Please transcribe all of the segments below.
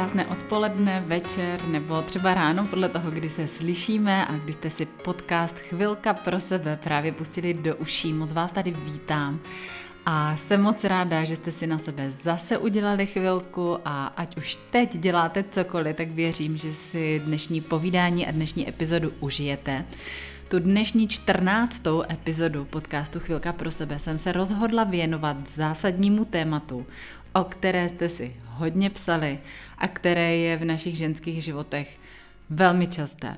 krásné odpoledne, večer nebo třeba ráno podle toho, kdy se slyšíme a kdy jste si podcast Chvilka pro sebe právě pustili do uší. Moc vás tady vítám a jsem moc ráda, že jste si na sebe zase udělali chvilku a ať už teď děláte cokoliv, tak věřím, že si dnešní povídání a dnešní epizodu užijete. Tu dnešní 14. epizodu podcastu Chvilka pro sebe jsem se rozhodla věnovat zásadnímu tématu, o které jste si hodně psali a které je v našich ženských životech velmi časté.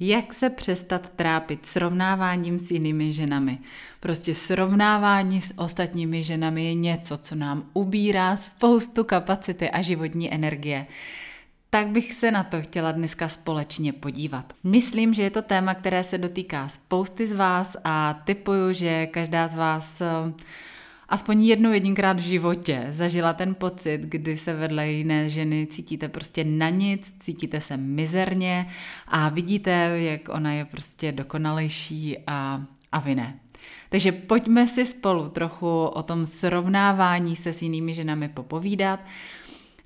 Jak se přestat trápit srovnáváním s jinými ženami? Prostě srovnávání s ostatními ženami je něco, co nám ubírá spoustu kapacity a životní energie. Tak bych se na to chtěla dneska společně podívat. Myslím, že je to téma, které se dotýká spousty z vás a tipuju, že každá z vás aspoň jedinkrát v životě zažila ten pocit, kdy se vedle jiné ženy cítíte prostě na nic, cítíte se mizerně a vidíte, jak ona je prostě dokonalejší a vy ne. Takže pojďme si spolu trochu o tom srovnávání se s jinými ženami popovídat.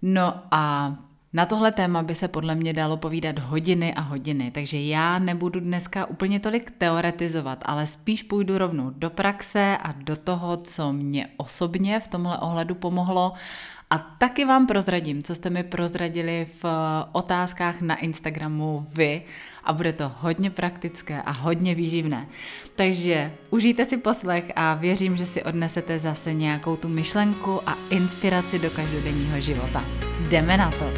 No a na tohle téma by se podle mě dalo povídat hodiny a hodiny, takže já nebudu dneska úplně tolik teoretizovat, ale spíš půjdu rovnou do praxe a do toho, co mě osobně v tomhle ohledu pomohlo. A taky vám prozradím, co jste mi prozradili v otázkách na Instagramu vy a bude to hodně praktické a hodně výživné. Takže užijte si poslech a věřím, že si odnesete zase nějakou tu myšlenku a inspiraci do každodenního života. Jdeme na to!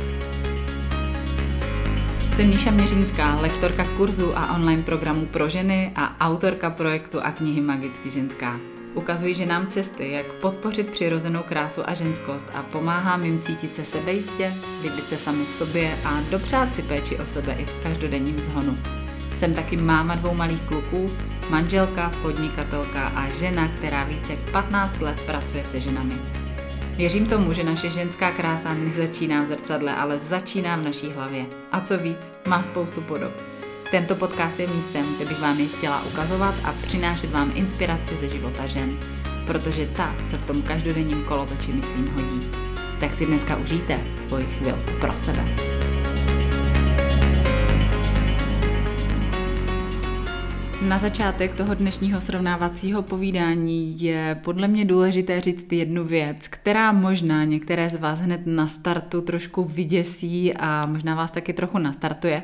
Jsem Níša Měřínská, lektorka kurzu a online programu pro ženy a autorka projektu a knihy Magicky ženská. Ukazuji ženám cesty, jak podpořit přirozenou krásu a ženskost a pomáhám jim cítit se sebejistě, líbit se sami sobě a dopřát si péči o sebe i v každodenním zhonu. Jsem taky máma 2 malých kluků, manželka, podnikatelka a žena, která více jak 15 let pracuje se ženami. Věřím tomu, že naše ženská krása nezačíná v zrcadle, ale začíná v naší hlavě. A co víc, má spoustu podob. Tento podcast je místem, kde bych vám je chtěla ukazovat a přinášet vám inspiraci ze života žen, protože ta se v tom každodenním kolotoči myslím hodí. Tak si dneska užijte svoji chvilku pro sebe. Na začátek toho dnešního srovnávacího povídání je podle mě důležité říct jednu věc, která možná některé z vás hned na startu trošku vyděsí a možná vás taky trochu nastartuje.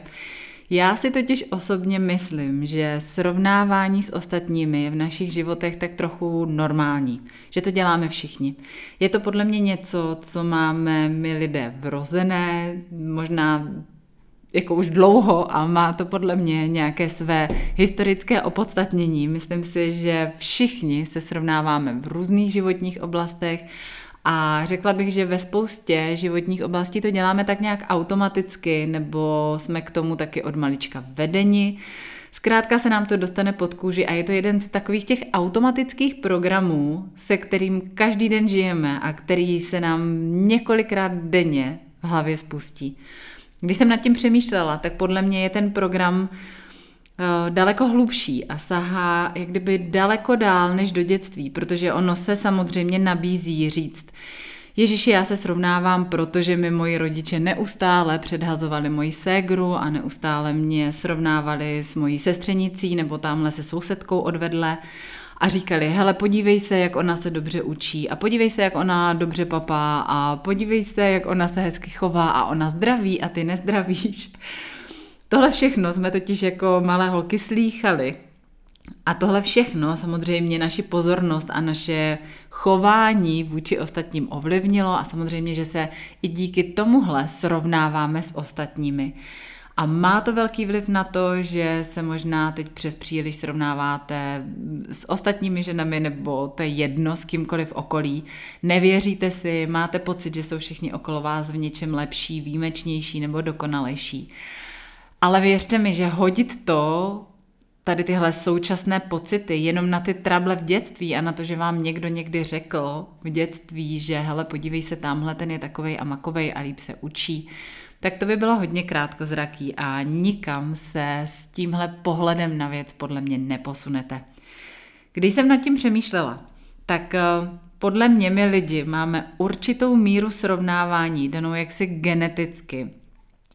Já si totiž osobně myslím, že srovnávání s ostatními je v našich životech tak trochu normální, že to děláme všichni. Je to podle mě něco, co máme my lidé vrozené, možná jako už dlouho a má to podle mě nějaké své historické opodstatnění. Myslím si, že všichni se srovnáváme v různých životních oblastech a řekla bych, že ve spoustě životních oblastí to děláme tak nějak automaticky nebo jsme k tomu taky od malička vedeni. Zkrátka se nám to dostane pod kůži a je to jeden z takových těch automatických programů, se kterým každý den žijeme a který se nám několikrát denně v hlavě spustí. Když jsem nad tím přemýšlela, tak podle mě je ten program daleko hlubší a sahá jak kdyby daleko dál než do dětství, protože ono se samozřejmě nabízí říct: Ježiši, já se srovnávám, protože mi moji rodiče neustále předhazovali moji ségru a neustále mě srovnávali s mojí sestřenicí nebo tamhle se sousedkou odvedle a říkali: hele, podívej se, jak ona se dobře učí a podívej se, jak ona dobře papá a podívej se, jak ona se hezky chová a ona zdraví a ty nezdravíš. Tohle všechno jsme totiž jako malé holky slýchali. A tohle všechno samozřejmě naši pozornost a naše chování vůči ostatním ovlivnilo a samozřejmě, že se i díky tomuhle srovnáváme s ostatními. A má to velký vliv na to, že se možná teď přes příliš srovnáváte s ostatními ženami nebo to je jedno s kýmkoliv okolí. Nevěříte si, máte pocit, že jsou všichni okolo vás v něčem lepší, výjimečnější nebo dokonalejší. Ale věřte mi, že hodit to, tady tyhle současné pocity, jenom na ty trable v dětství a na to, že vám někdo někdy řekl v dětství, že hele, podívej se, tamhle ten je takovej a makovej a líp se učí, tak to by bylo hodně krátkozraký a nikam se s tímhle pohledem na věc podle mě neposunete. Když jsem nad tím přemýšlela, tak Podle mě my lidi máme určitou míru srovnávání, danou jaksi geneticky.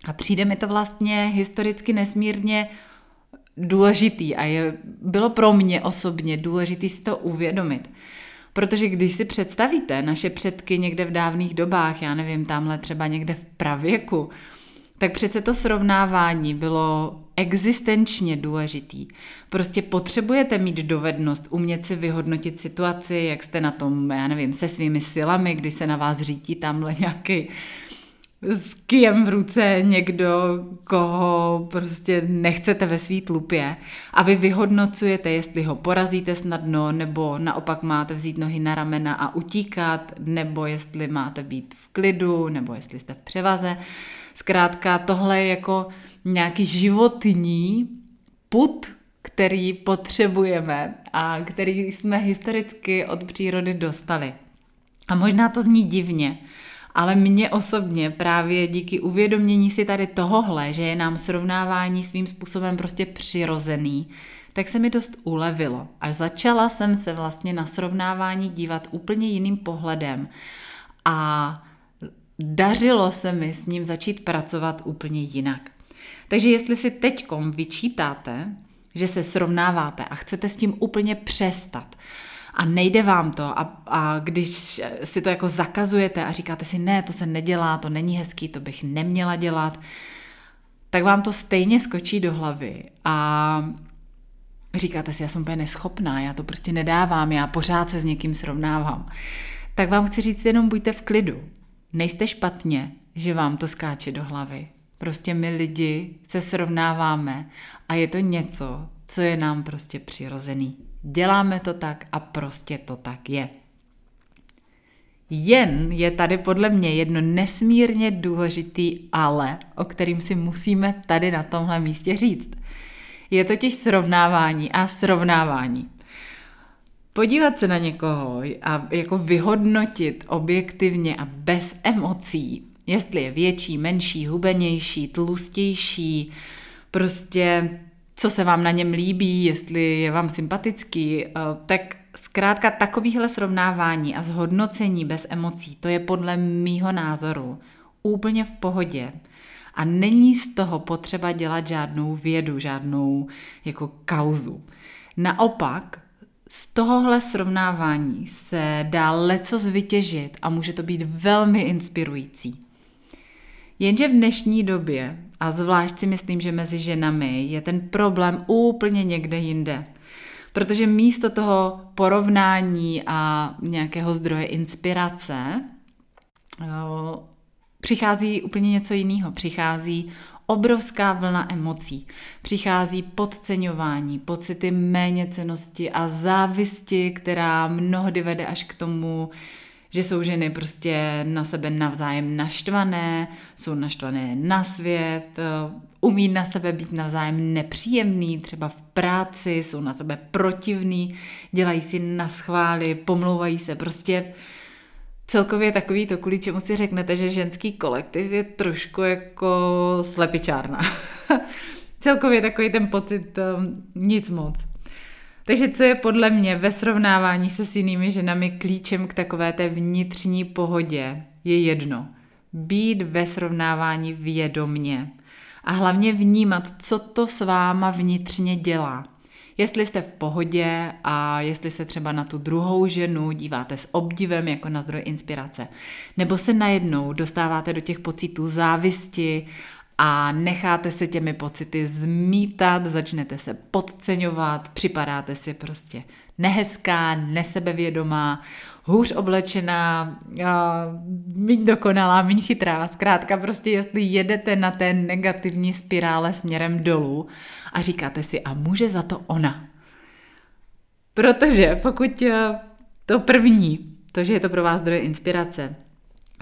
A přijde mi to vlastně historicky nesmírně důležitý a bylo pro mě osobně důležitý si to uvědomit. Protože když si představíte naše předky někde v dávných dobách, já nevím, tamhle třeba někde v pravěku, tak přece to srovnávání bylo existenčně důležitý. Prostě potřebujete mít dovednost, umět si vyhodnotit situaci, jak jste na tom, já nevím, se svými silami, když se na vás řítí tamhle nějaký s kijem v ruce někdo, koho prostě nechcete ve svý tlupě a vy vyhodnocujete, jestli ho porazíte snadno, nebo naopak máte vzít nohy na ramena a utíkat, nebo jestli máte být v klidu, nebo jestli jste v převaze. Zkrátka tohle je jako nějaký životní pud, který potřebujeme a který jsme historicky od přírody dostali. A možná to zní divně, ale mně osobně právě díky uvědomění si tady tohohle, že je nám srovnávání svým způsobem prostě přirozený, tak se mi dost ulevilo. A začala jsem se vlastně na srovnávání dívat úplně jiným pohledem. A dařilo se mi s ním začít pracovat úplně jinak. Takže jestli si teďkom vyčítáte, že se srovnáváte a chcete s tím úplně přestat, a nejde vám to a když si to jako zakazujete a říkáte si ne, to se nedělá, to není hezký, to bych neměla dělat, tak vám to stejně skočí do hlavy a říkáte si, já jsem úplně neschopná, já to prostě nedávám, já pořád se s někým srovnávám. Tak vám chci říct jenom buďte v klidu. Nejste špatně, že vám to skáče do hlavy. Prostě my lidi se srovnáváme a je to něco, co je nám prostě přirozený. Děláme to tak a prostě to tak je. Jen je tady podle mě jedno nesmírně důležitý ale, o kterým si musíme tady na tomhle místě říct. Je totiž srovnávání a srovnávání. Podívat se na někoho a jako vyhodnotit objektivně a bez emocí, jestli je větší, menší, hubenější, tlustější, prostě co se vám na něm líbí, jestli je vám sympatický, tak zkrátka takovýhle srovnávání a zhodnocení bez emocí, to je podle mýho názoru úplně v pohodě. A není z toho potřeba dělat žádnou vědu, žádnou jako kauzu. Naopak, z tohohle srovnávání se dá lecos vytěžit a může to být velmi inspirující. Jenže v dnešní době, a zvlášť si myslím, že mezi ženami, je ten problém úplně někde jinde. Protože místo toho porovnání a nějakého zdroje inspirace přichází úplně něco jiného. Přichází obrovská vlna emocí. Přichází podceňování, pocity méněcenosti a závisti, která mnohdy vede až k tomu, že jsou ženy prostě na sebe navzájem naštvané, jsou naštvané na svět, umí na sebe být navzájem nepříjemný, třeba v práci, jsou na sebe protivný, dělají si naschvály, pomlouvají se, prostě celkově takový to, kvůli čemu si řeknete, že ženský kolektiv je trošku jako slepičárna. Celkově takový ten pocit nic moc. Takže co je podle mě ve srovnávání se s jinými ženami klíčem k takové té vnitřní pohodě, je jedno. Být ve srovnávání vědomně. A hlavně vnímat, co to s váma vnitřně dělá. Jestli jste v pohodě a jestli se třeba na tu druhou ženu díváte s obdivem jako na zdroj inspirace. Nebo se najednou dostáváte do těch pocitů závisti a necháte se těmi pocity zmítat, začnete se podceňovat, připadáte si prostě nehezká, nesebevědomá, hůř oblečená, míň dokonalá, míň chytrá. Zkrátka prostě jestli jedete na té negativní spirále směrem dolů a říkáte si a může za to ona. Protože pokud to první, to, že je to pro vás zdroj inspirace,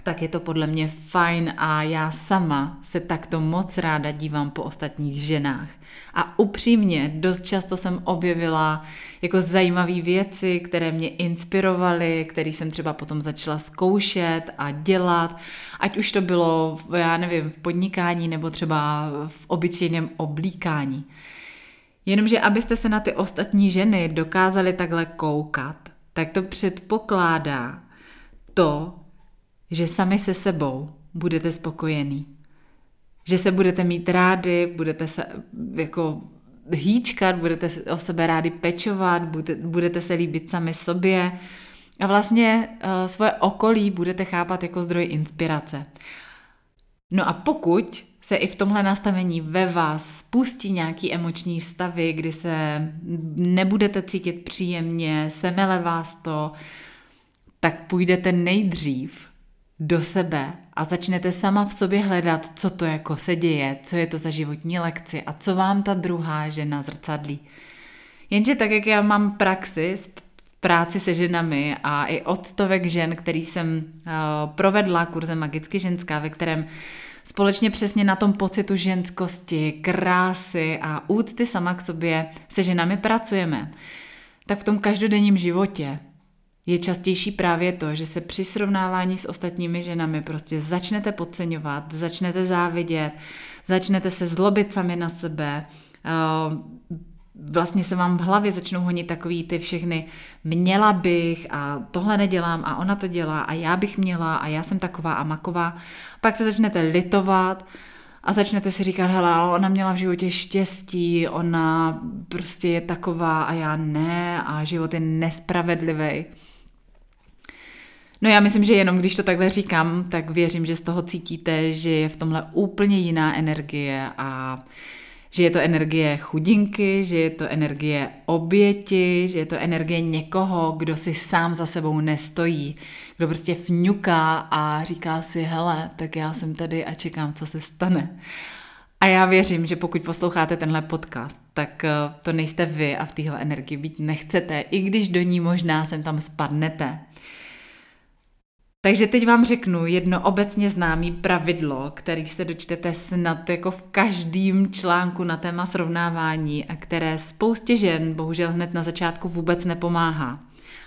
tak je to podle mě fajn a já sama se takto moc ráda dívám po ostatních ženách. A upřímně dost často jsem objevila jako zajímavé věci, které mě inspirovaly, které jsem třeba potom začala zkoušet a dělat. Ať už to bylo, já nevím, v podnikání nebo třeba v obyčejném oblíkání. Jenomže abyste se na ty ostatní ženy dokázali takhle koukat, tak to předpokládá to, že sami se sebou budete spokojení. Že se budete mít rádi, budete se jako hýčkat, budete o sebe rádi pečovat, budete se líbit sami sobě a vlastně svoje okolí budete chápat jako zdroj inspirace. No a pokud se i v tomhle nastavení ve vás spustí nějaký emoční stavy, kdy se nebudete cítit příjemně, semele vás to, tak půjdete nejdřív do sebe a začnete sama v sobě hledat, co to jako se děje, co je to za životní lekci a co vám ta druhá žena zrcadlí. Jenže tak, jak já mám praxi v práci se ženami a i od stovek žen, který jsem provedla kurzem Magicky ženská, ve kterém společně přesně na tom pocitu ženskosti, krásy a úcty sama k sobě se ženami pracujeme, tak v tom každodenním životě je častější právě to, že se při srovnávání s ostatními ženami prostě začnete podceňovat, začnete závidět, začnete se zlobit sami na sebe, vlastně se vám v hlavě začnou honit takový ty všechny měla bych a tohle nedělám a ona to dělá a já bych měla a já jsem taková a maková. Pak se začnete litovat a začnete si říkat, hele, ale ona měla v životě štěstí, ona prostě je taková a já ne a život je nespravedlivý. No já myslím, že jenom když to takhle říkám, tak věřím, že z toho cítíte, že je v tomhle úplně jiná energie a že je to energie chudinky, že je to energie oběti, že je to energie někoho, kdo si sám za sebou nestojí, kdo prostě fňuká a říká si, hele, tak já jsem tady a čekám, co se stane. A já věřím, že pokud posloucháte tenhle podcast, tak to nejste vy a v téhle energii být nechcete, i když do ní možná sem tam spadnete. Takže teď vám řeknu jedno obecně známé pravidlo, které se dočtete snad jako v každém článku na téma srovnávání a které spoustě žen bohužel hned na začátku vůbec nepomáhá.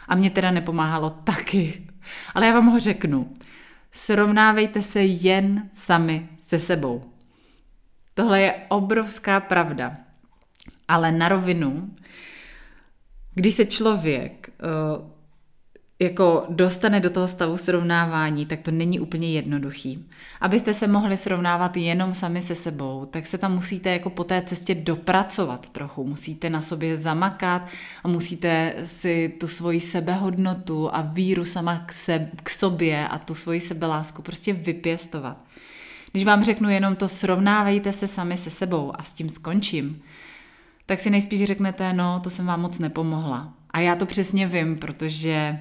A mě teda nepomáhalo taky. Ale já vám ho řeknu. Srovnávejte se jen sami se sebou. Tohle je obrovská pravda. Ale na rovinu, když se člověk jako dostane do toho stavu srovnávání, tak to není úplně jednoduchý. Abyste se mohli srovnávat jenom sami se sebou, tak se tam musíte jako po té cestě dopracovat trochu, musíte na sobě zamakat a musíte si tu svoji sebehodnotu a víru sama k sobě a tu svoji sebelásku prostě vypěstovat. Když vám řeknu jenom to srovnávejte se sami se sebou a s tím skončím, tak si nejspíš řeknete, no to jsem vám moc nepomohla. A já to přesně vím, protože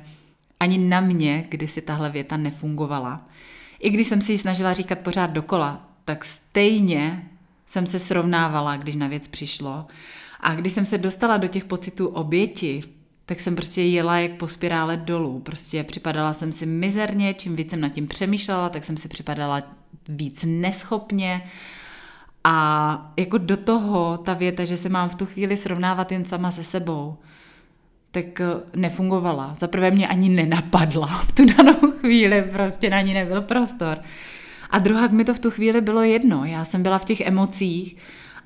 ani na mě, kdy si tahle věta nefungovala. I když jsem si ji snažila říkat pořád dokola, tak stejně jsem se srovnávala, když na věc přišlo. A když jsem se dostala do těch pocitů oběti, tak jsem prostě jela jak po spirále dolů. Prostě připadala jsem si mizerně, čím víc jsem nad tím přemýšlela, tak jsem si připadala víc neschopně. A jako do toho ta věta, že se mám v tu chvíli srovnávat jen sama se sebou, tak nefungovala. Zaprvé mě ani nenapadla v tu danou chvíli, prostě na ní nebyl prostor. A druhá, mi to v tu chvíli bylo jedno. Já jsem byla v těch emocích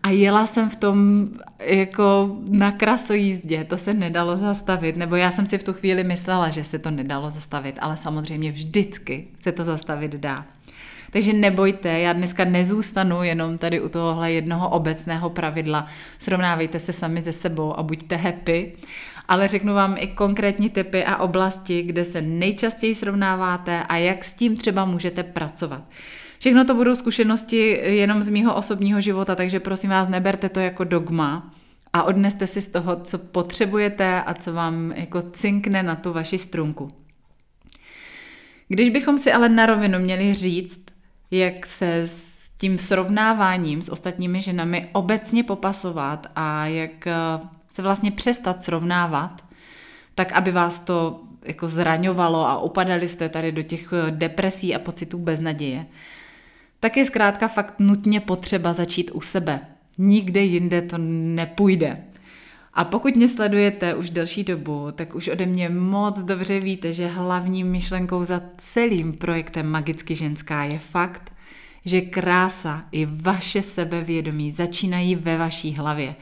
a jela jsem v tom jako na krasojízdě, to se nedalo zastavit, nebo já jsem si v tu chvíli myslela, že se to nedalo zastavit, ale samozřejmě vždycky se to zastavit dá. Takže nebojte, já dneska nezůstanu jenom tady u tohohle jednoho obecného pravidla. Srovnávejte se sami se sebou a buďte happy. Ale řeknu vám i konkrétní tipy a oblasti, kde se nejčastěji srovnáváte a jak s tím třeba můžete pracovat. Všechno to budou zkušenosti jenom z mýho osobního života, takže prosím vás, neberte to jako dogma a odneste si z toho, co potřebujete a co vám jako cinkne na tu vaši strunku. Když bychom si ale na rovinu měli říct, jak se s tím srovnáváním s ostatními ženami obecně popasovat a jak se vlastně přestat srovnávat, tak aby vás to jako zraňovalo a upadali jste tady do těch depresí a pocitů beznaděje, tak je zkrátka fakt nutně potřeba začít u sebe. Nikde jinde to nepůjde. A pokud mě sledujete už delší dobu, tak už ode mě moc dobře víte, že hlavní myšlenkou za celým projektem Magicky ženská je fakt, že krása i vaše sebevědomí začínají ve vaší hlavě.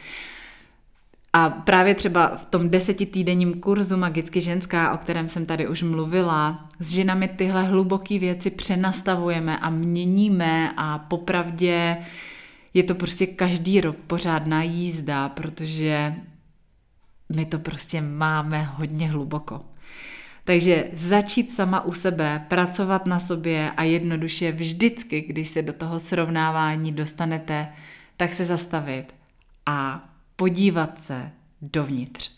A právě třeba v tom 10týdenním kurzu Magicky ženská, o kterém jsem tady už mluvila, s ženami tyhle hluboké věci přenastavujeme a měníme a popravdě je to prostě každý rok pořádná jízda, protože my to prostě máme hodně hluboko. Takže začít sama u sebe, pracovat na sobě a jednoduše vždycky, když se do toho srovnávání dostanete, tak se zastavit a podívat se dovnitř.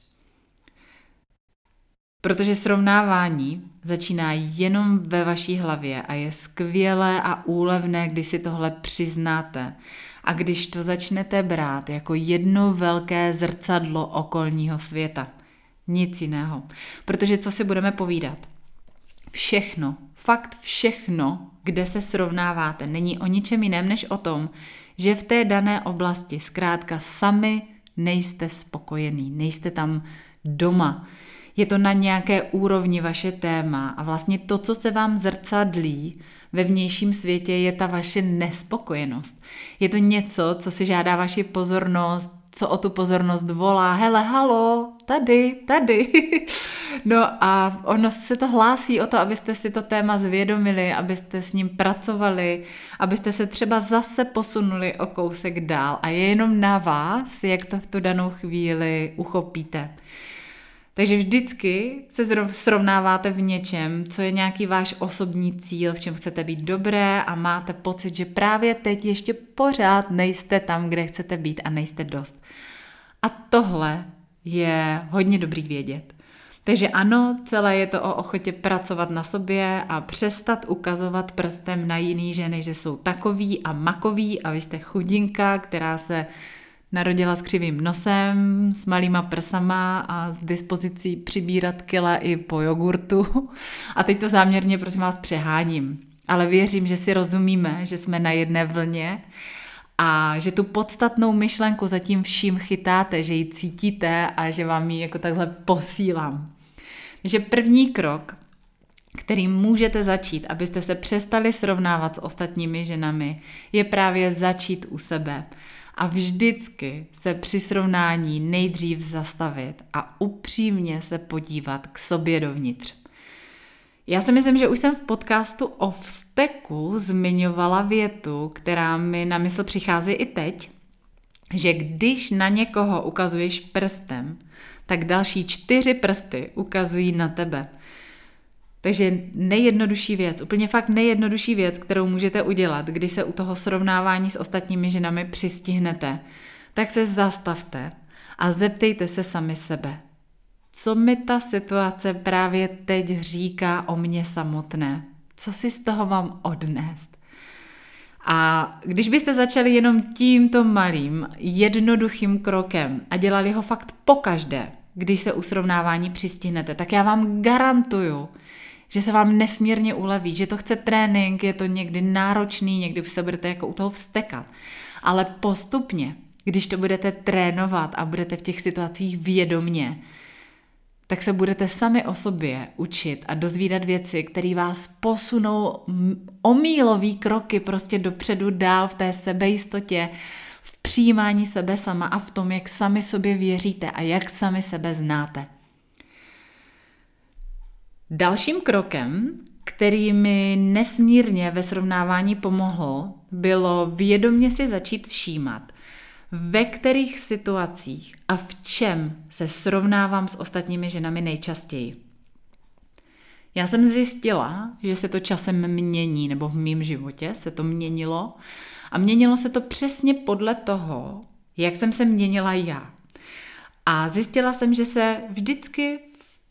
Protože srovnávání začíná jenom ve vaší hlavě a je skvělé a úlevné, když si tohle přiznáte. A když to začnete brát jako jedno velké zrcadlo okolního světa. Nic jiného. Protože co si budeme povídat? Všechno, fakt všechno, kde se srovnáváte, není o ničem jiném než o tom, že v té dané oblasti zkrátka sami nejste spokojení, nejste tam doma. Je to na nějaké úrovni vaše téma a vlastně to, co se vám zrcadlí ve vnějším světě, je ta vaše nespokojenost. Je to něco, co si žádá vaši pozornost, co o tu pozornost volá, hele, halo, tady. No a ono se to hlásí o to, abyste si to téma zvědomili, abyste s ním pracovali, abyste se třeba zase posunuli o kousek dál a je jenom na vás, jak to v tu danou chvíli uchopíte. Takže vždycky se srovnáváte v něčem, co je nějaký váš osobní cíl, v čem chcete být dobré a máte pocit, že právě teď ještě pořád nejste tam, kde chcete být a nejste dost. A tohle je hodně dobrý vědět. Takže ano, celé je to o ochotě pracovat na sobě a přestat ukazovat prstem na jiný ženy, že jsou takový a makový a vy jste chudinka, která se narodila s křivým nosem, s malýma prsama a s dispozicí přibírat kila i po jogurtu. A teď to záměrně, prosím vás, přeháním. Ale věřím, že si rozumíme, že jsme na jedné vlně a že tu podstatnou myšlenku zatím vším chytáte, že ji cítíte a že vám ji jako takhle posílám. Takže první krok, kterým můžete začít, abyste se přestali srovnávat s ostatními ženami, je právě začít u sebe. A vždycky se při srovnání nejdřív zastavit a upřímně se podívat k sobě dovnitř. Já si myslím, že už jsem v podcastu o vzteku zmiňovala větu, která mi na mysl přichází i teď, že když na někoho ukazuješ prstem, tak další 4 prsty ukazují na tebe. Takže nejjednodušší věc, úplně fakt nejjednodušší věc, kterou můžete udělat, když se u toho srovnávání s ostatními ženami přistihnete, tak se zastavte a zeptejte se sami sebe. Co mi ta situace právě teď říká o mně samotné? Co si z toho mám odnést? A když byste začali jenom tímto malým, jednoduchým krokem a dělali ho fakt pokaždé, když se u srovnávání přistihnete, tak já vám garantuju, že se vám nesmírně uleví, že to chce trénink, je to někdy náročný, někdy se budete jako u toho vztekat. Ale postupně, když to budete trénovat a budete v těch situacích vědomně, tak se budete sami o sobě učit a dozvídat věci, které vás posunou o mílový kroky prostě dopředu dál v té sebejistotě, v přijímání sebe sama a v tom, jak sami sobě věříte a jak sami sebe znáte. Dalším krokem, který mi nesmírně ve srovnávání pomohl, bylo vědomě si začít všímat, ve kterých situacích a v čem se srovnávám s ostatními ženami nejčastěji. Já jsem zjistila, že se to časem mění, nebo v mém životě se to měnilo a měnilo se to přesně podle toho, jak jsem se měnila já. A zjistila jsem, že se vždycky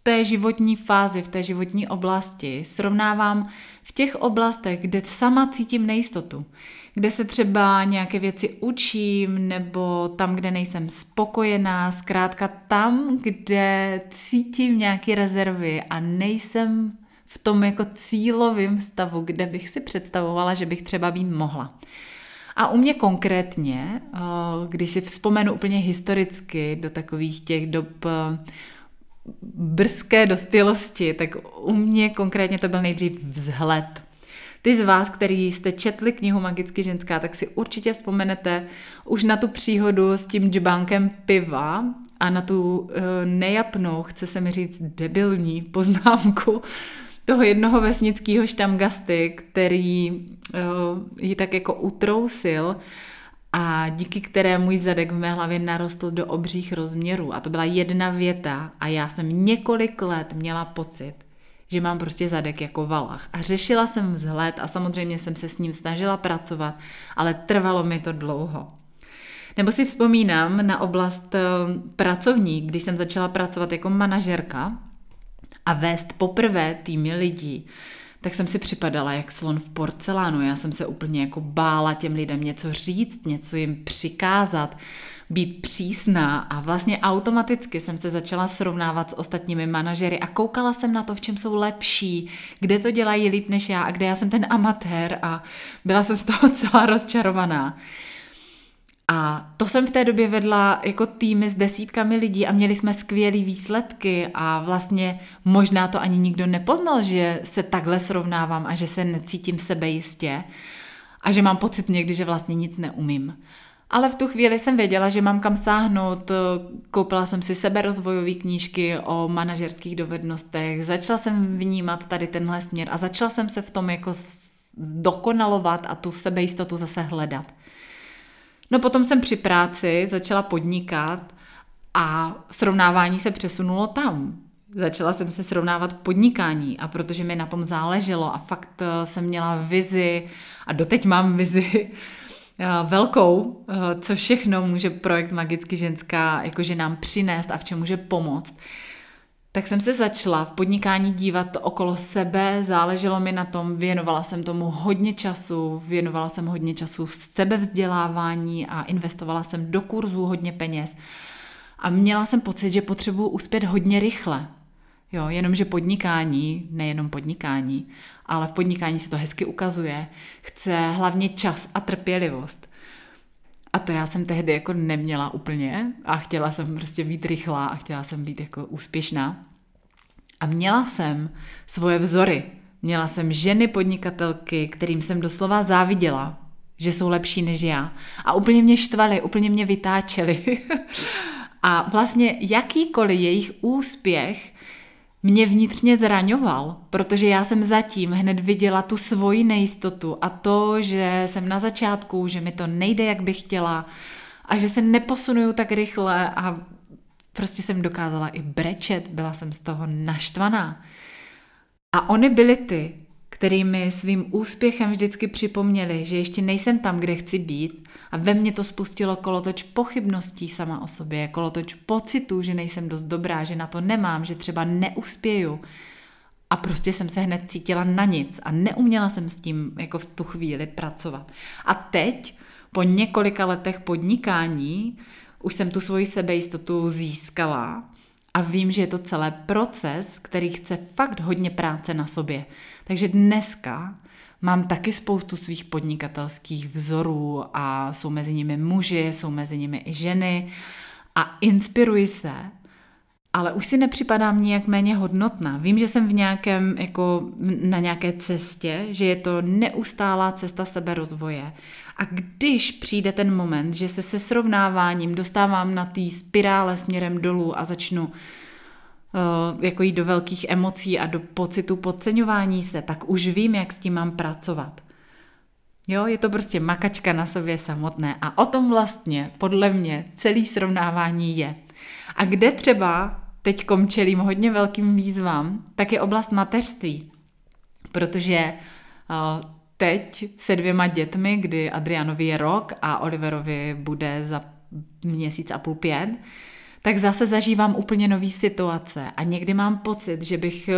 té životní fázi, v té životní oblasti srovnávám v těch oblastech, kde sama cítím nejistotu, kde se třeba nějaké věci učím nebo tam, kde nejsem spokojená, zkrátka tam, kde cítím nějaké rezervy a nejsem v tom jako cílovém stavu, kde bych si představovala, že bych třeba být mohla. A u mě konkrétně, když si vzpomenu úplně historicky do takových těch dob brzké dospělosti, tak u mě konkrétně to byl nejdřív vzhled. Ty z vás, který jste četli knihu Magicky ženská, tak si určitě vzpomenete už na tu příhodu s tím džbánkem piva a na tu nejapnou, chce se mi říct debilní poznámku toho jednoho vesnického štamgasty, který ji tak jako utrousil a díky které můj zadek v mé hlavě narostl do obřích rozměrů. A to byla jedna věta a já jsem několik let měla pocit, že mám prostě zadek jako valach. A řešila jsem vzhled a samozřejmě jsem se s ním snažila pracovat, ale trvalo mi to dlouho. Nebo si vzpomínám na oblast pracovní, když jsem začala pracovat jako manažerka a vést poprvé týmy lidí, tak jsem si připadala jak slon v porcelánu. Já jsem se úplně jako bála těm lidem něco říct, něco jim přikázat, být přísná a vlastně automaticky jsem se začala srovnávat s ostatními manažery a koukala jsem na to, v čem jsou lepší, kde to dělají líp než já a kde já jsem ten amatér a byla jsem z toho celá rozčarovaná. A to jsem v té době vedla jako týmy s desítkami lidí a měli jsme skvělý výsledky a vlastně možná to ani nikdo nepoznal, že se takhle srovnávám a že se necítím sebejistě a že mám pocit někdy, že vlastně nic neumím. Ale v tu chvíli jsem věděla, že mám kam sáhnout, koupila jsem si seberozvojové knížky o manažerských dovednostech, začala jsem vnímat tady tenhle směr a začala jsem se v tom jako zdokonalovat a tu sebejistotu zase hledat. No potom jsem při práci začala podnikat a srovnávání se přesunulo tam. Začala jsem se srovnávat v podnikání a protože mi na tom záleželo a fakt jsem měla vizi a doteď mám vizi velkou, co všechno může projekt Magicky ženská jakože nám přinést a v čem může pomoct, tak jsem se začala v podnikání dívat okolo sebe, záleželo mi na tom, věnovala jsem tomu hodně času, věnovala jsem hodně času v sebevzdělávání a investovala jsem do kurzů hodně peněz. A měla jsem pocit, že potřebuji uspět hodně rychle. Jo, jenomže podnikání, nejenom podnikání, ale v podnikání se to hezky ukazuje, chce hlavně čas a trpělivost. A to já jsem tehdy jako neměla úplně a chtěla jsem prostě být rychlá a chtěla jsem být jako úspěšná. A měla jsem svoje vzory. Měla jsem ženy podnikatelky, kterým jsem doslova záviděla, že jsou lepší než já. A úplně mě štvaly, úplně mě vytáčely. A vlastně jakýkoliv jejich úspěch mě vnitřně zraňoval, protože já jsem zatím hned viděla tu svoji nejistotu a to, že jsem na začátku, že mi to nejde, jak bych chtěla a že se neposunuju tak rychle a prostě jsem dokázala i brečet, byla jsem z toho naštvaná. A oni byli ty, který mi svým úspěchem vždycky připomněli, že ještě nejsem tam, kde chci být a ve mně to spustilo kolotoč pochybností sama o sobě, kolotoč pocitu, že nejsem dost dobrá, že na to nemám, že třeba neuspěju a prostě jsem se hned cítila na nic a neuměla jsem s tím jako v tu chvíli pracovat. A teď, po několika letech podnikání, už jsem tu svoji sebejistotu získala a vím, že je to celý proces, který chce fakt hodně práce na sobě. Takže dneska mám taky spoustu svých podnikatelských vzorů a jsou mezi nimi muži, jsou mezi nimi i ženy a inspiruji se, ale už si nepřipadám nijak méně hodnotná. Vím, že jsem v nějakém, jako na nějaké cestě, že je to neustálá cesta seberozvoje. A když přijde ten moment, že se srovnáváním dostávám na té spirále směrem dolů a začnu jako jít do velkých emocí a do pocitu podceňování se, tak už vím, jak s tím mám pracovat. Jo, je to prostě makačka na sobě samotné a o tom vlastně podle mě celé srovnávání je. A kde třeba teďkom čelím hodně velkým výzvám, tak je oblast mateřství. Protože teď se 2 dětmi, kdy Adrianovi je rok a Oliverovi bude za 1,5 měsíce, tak zase zažívám úplně nový situace a někdy mám pocit, že bych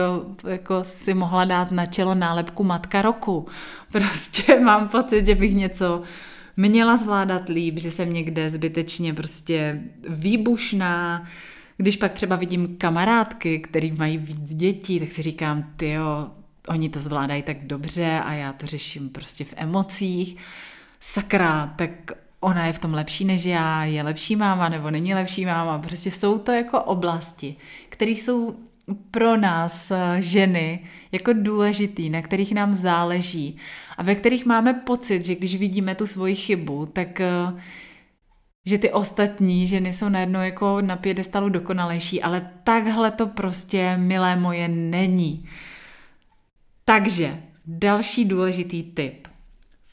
jako si mohla dát na čelo nálepku matka roku. Prostě mám pocit, že bych něco měla zvládat líp, že jsem někde zbytečně prostě výbušná. Když pak třeba vidím kamarádky, který mají víc dětí, tak si říkám, tyjo, oni to zvládají tak dobře a já to řeším prostě v emocích. Sakra, tak ona je v tom lepší než já, je lepší máma nebo není lepší máma. Prostě jsou to jako oblasti, které jsou pro nás ženy jako důležitý, na kterých nám záleží a ve kterých máme pocit, že když vidíme tu svoji chybu, tak že ty ostatní ženy jsou najednou jako na piedestalu dokonalejší, ale takhle to prostě, milé moje, není. Takže další důležitý tip.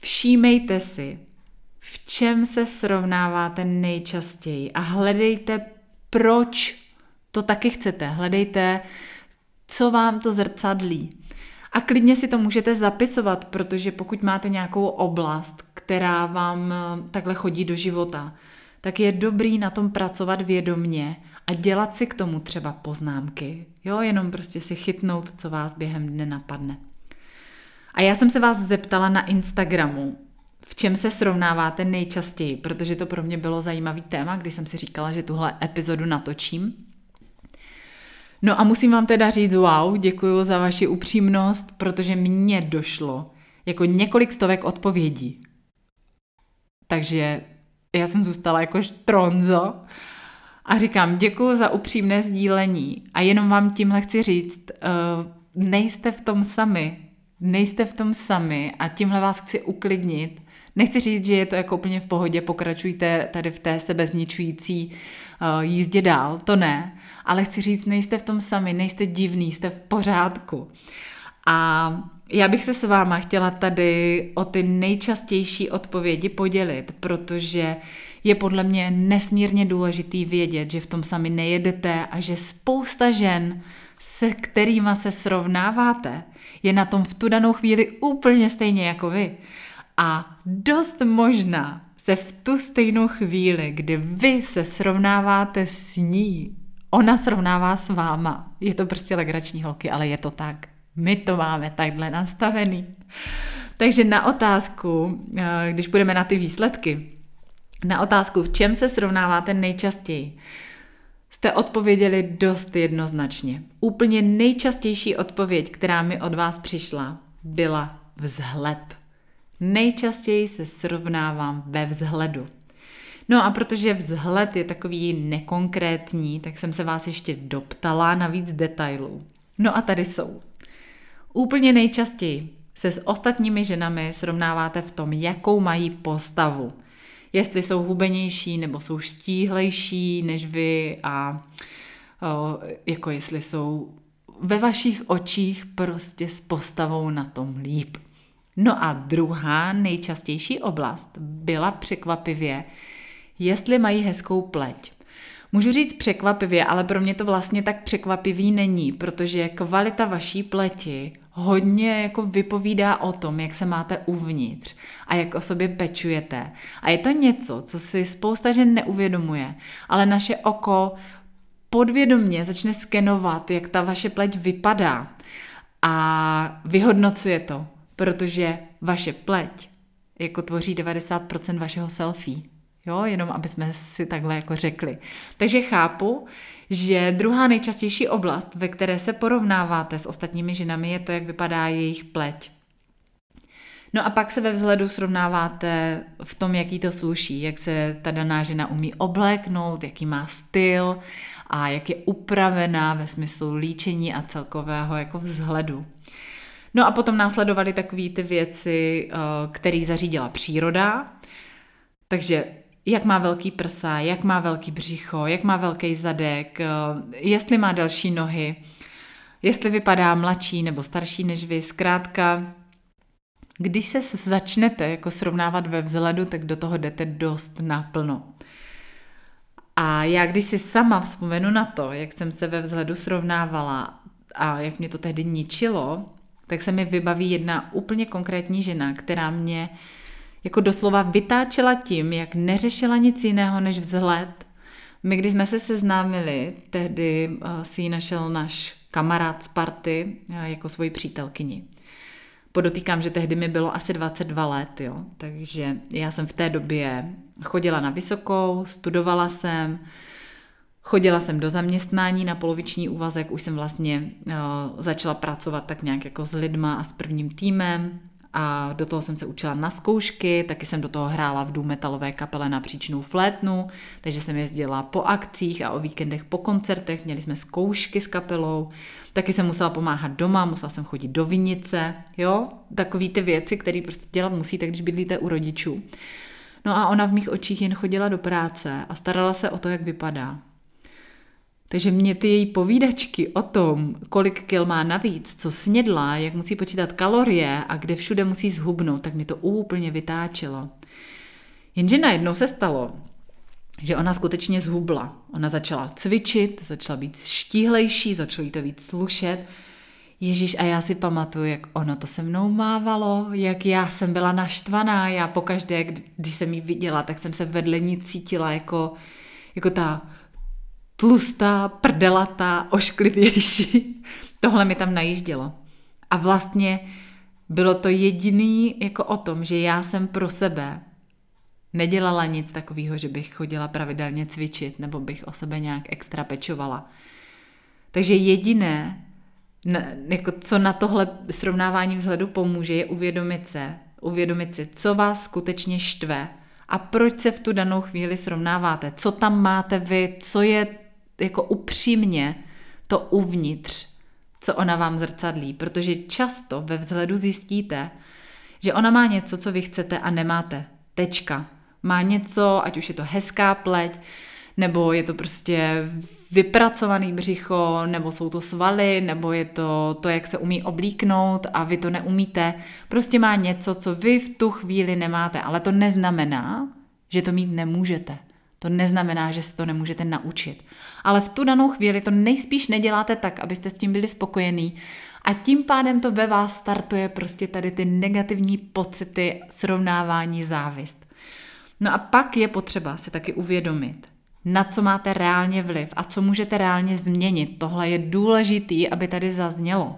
Všímejte si, v čem se srovnáváte nejčastěji a hledejte, proč to taky chcete. Hledejte, co vám to zrcadlí. A klidně si to můžete zapisovat, protože pokud máte nějakou oblast, která vám takhle chodí do života, tak je dobrý na tom pracovat vědomně a dělat si k tomu třeba poznámky. Jo, jenom prostě si chytnout, co vás během dne napadne. A já jsem se vás zeptala na Instagramu, v čem se srovnáváte nejčastěji, protože to pro mě bylo zajímavý téma, když jsem si říkala, že tuhle epizodu natočím. No a musím vám teda říct, wow, děkuju za vaši upřímnost, protože mně došlo jako několik stovek odpovědí. Takže já jsem zůstala jako štronzo a říkám, děkuju za upřímné sdílení. A jenom vám tímhle chci říct, nejste v tom sami. Nejste v tom sami a tímhle vás chci uklidnit. Nechci říct, že je to jako úplně v pohodě, pokračujte tady v té sebezničující jízdě dál, to ne. Ale chci říct, nejste v tom sami, nejste divný, jste v pořádku. A já bych se s váma chtěla tady o ty nejčastější odpovědi podělit, protože je podle mě nesmírně důležitý vědět, že v tom sami nejedete a že spousta žen, se kterýma se srovnáváte, je na tom v tu danou chvíli úplně stejně jako vy. A dost možná se v tu stejnou chvíli, kdy vy se srovnáváte s ní, ona srovnává s váma. Je to prostě legrační, holky, ale je to tak. My to máme takhle nastavený. Takže na otázku, když půjdeme na ty výsledky, na otázku, v čem se srovnáváte nejčastěji, jste odpověděli dost jednoznačně. Úplně nejčastější odpověď, která mi od vás přišla, byla vzhled. Nejčastěji se srovnávám ve vzhledu. No a protože vzhled je takový nekonkrétní, tak jsem se vás ještě doptala na víc detailů. No a tady jsou. Úplně nejčastěji se s ostatními ženami srovnáváte v tom, jakou mají postavu. Jestli jsou hubenější nebo jsou štíhlejší než vy a jako jestli jsou ve vašich očích prostě s postavou na tom líp. No a druhá nejčastější oblast byla překvapivě, jestli mají hezkou pleť. Můžu říct překvapivě, ale pro mě to vlastně tak překvapivý není, protože kvalita vaší pleti hodně jako vypovídá o tom, jak se máte uvnitř a jak o sobě pečujete. A je to něco, co si spousta žen neuvědomuje, ale naše oko podvědomě začne skenovat, jak ta vaše pleť vypadá a vyhodnocuje to, protože vaše pleť jako tvoří 90% vašeho selfie. Jo, jenom aby jsme si takhle jako řekli. Takže chápu, že druhá nejčastější oblast, ve které se porovnáváte s ostatními ženami, je to, jak vypadá jejich pleť. No a pak se ve vzhledu srovnáváte v tom, jaký to sluší, jak se ta daná žena umí obléknout, jaký má styl a jak je upravená ve smyslu líčení a celkového jako vzhledu. No a potom následovaly takové ty věci, které zařídila příroda. Takže jak má velký prsa, jak má velký břicho, jak má velký zadek, jestli má další nohy, jestli vypadá mladší nebo starší než vy. Zkrátka, když se začnete jako srovnávat ve vzhledu, tak do toho jdete dost naplno. A já když si sama vzpomenu na to, jak jsem se ve vzhledu srovnávala a jak mě to tehdy ničilo, tak se mi vybaví jedna úplně konkrétní žena, která mě jako doslova vytáčela tím, jak neřešila nic jiného než vzhled. My, když jsme se seznámili, tehdy si ji našel náš kamarád z party jako svoji přítelkyni. Podotýkám, že tehdy mi bylo asi 22 let, jo. Takže já jsem v té době chodila na vysokou, studovala jsem, chodila jsem do zaměstnání na poloviční úvazek, už jsem vlastně začala pracovat tak nějak jako s lidma a s prvním týmem. A do toho jsem se učila na zkoušky, taky jsem do toho hrála v doom metalové kapele na příčnou flétnu, takže jsem jezdila po akcích a o víkendech po koncertech, měli jsme zkoušky s kapelou, taky jsem musela pomáhat doma, musela jsem chodit do vinice, jo, takový ty věci, které prostě dělat musíte, když bydlíte u rodičů. No a ona v mých očích jen chodila do práce a starala se o to, jak vypadá. Takže mě ty její povídačky o tom, kolik kil má navíc, co snědla, jak musí počítat kalorie a kde všude musí zhubnout, tak mě to úplně vytáčelo. Jenže najednou se stalo, že ona skutečně zhubla. Ona začala cvičit, začala být štíhlejší, začala jí to víc slušet. Ježíš, a já si pamatuju, jak ono to se mnou mávalo, jak já jsem byla naštvaná. Já pokaždé, když jsem ji viděla, tak jsem se vedle ní cítila jako ta tlustá, prdelata, ošklivější. Tohle mi tam najíždělo. A vlastně bylo to jediný jako o tom, že já jsem pro sebe nedělala nic takového, že bych chodila pravidelně cvičit nebo bych o sebe nějak extra pečovala. Takže jediné, jako co na tohle srovnávání vzhledu pomůže, je uvědomit si, co vás skutečně štve a proč se v tu danou chvíli srovnáváte, co tam máte vy, co je jako upřímně to uvnitř, co ona vám zrcadlí, protože často ve vzhledu zjistíte, že ona má něco, co vy chcete a nemáte. Tečka. Má něco, ať už je to hezká pleť, nebo je to prostě vypracovaný břicho, nebo jsou to svaly, nebo je to, jak se umí oblíknout a vy to neumíte. Prostě má něco, co vy v tu chvíli nemáte, ale to neznamená, že to mít nemůžete. To neznamená, že se to nemůžete naučit. Ale v tu danou chvíli to nejspíš neděláte tak, abyste s tím byli spokojení a tím pádem to ve vás startuje prostě tady ty negativní pocity, srovnávání, závist. No a pak je potřeba si taky uvědomit, na co máte reálně vliv a co můžete reálně změnit. Tohle je důležitý, aby tady zaznělo,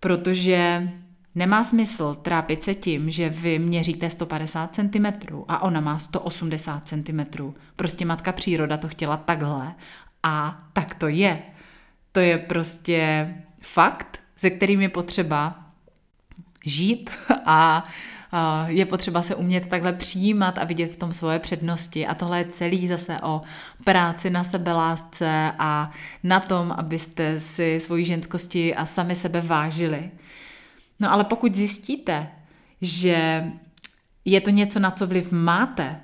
protože nemá smysl trápit se tím, že vy měříte 150 cm a ona má 180 cm. Prostě matka příroda to chtěla takhle a tak to je. To je prostě fakt, se kterým je potřeba žít a je potřeba se umět takhle přijímat a vidět v tom svoje přednosti. A tohle je celý zase o práci na sebelásce a na tom, abyste si svoji ženskosti a sami sebe vážili. No ale pokud zjistíte, že je to něco, na co vliv máte,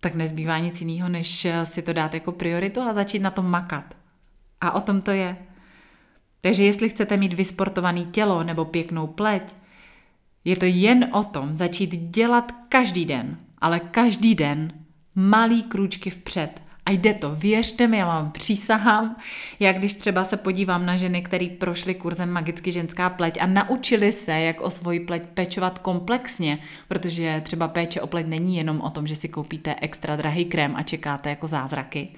tak nezbývá nic jiného, než si to dát jako prioritu a začít na tom makat. A o tom to je. Takže jestli chcete mít vysportované tělo nebo pěknou pleť, je to jen o tom začít dělat každý den, ale každý den malý krůčky vpřed. A jde to, věřte mi, já vám přísahám. Já když třeba se podívám na ženy, které prošly kurzem Magicky ženská pleť a naučili se, jak o svoji pleť pečovat komplexně, protože třeba péče o pleť není jenom o tom, že si koupíte extra drahý krém a čekáte jako zázraky.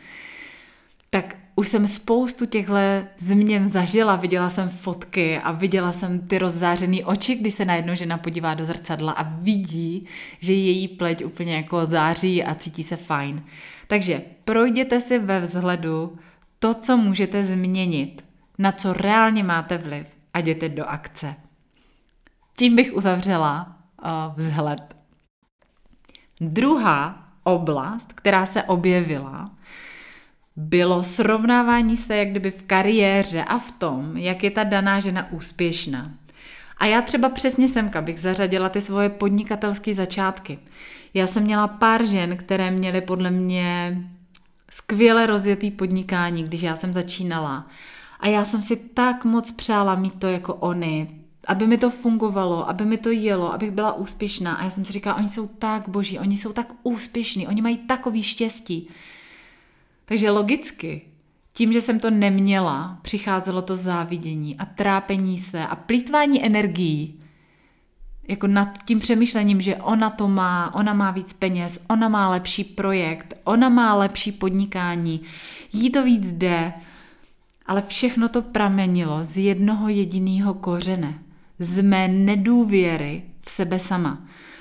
Tak už jsem spoustu těchto změn zažila, viděla jsem fotky a viděla jsem ty rozzářený oči, když se najednou žena podívá do zrcadla a vidí, že její pleť úplně jako září a cítí se fajn. Takže projděte si ve vzhledu to, co můžete změnit, na co reálně máte vliv a jděte do akce. Tím bych uzavřela vzhled. Druhá oblast, která se objevila, bylo srovnávání se jak kdyby v kariéře a v tom, jak je ta daná žena úspěšná. A já třeba přesně semka bych zařadila ty svoje podnikatelské začátky. Já jsem měla pár žen, které měly podle mě skvěle rozjetý podnikání, když já jsem začínala. A já jsem si tak moc přála mít to jako oni, aby mi to fungovalo, aby mi to jelo, abych byla úspěšná. A já jsem si říkala, oni jsou tak boží, oni jsou tak úspěšní, oni mají takový štěstí. Takže logicky, tím, že jsem to neměla, přicházelo to závidění a trápení se a plýtvání energií, jako nad tím přemýšlením, že ona to má, ona má víc peněz, ona má lepší projekt, ona má lepší podnikání, jí to víc jde, ale všechno to pramenilo z jednoho jediného kořene, z mé nedůvěry v sebe sama.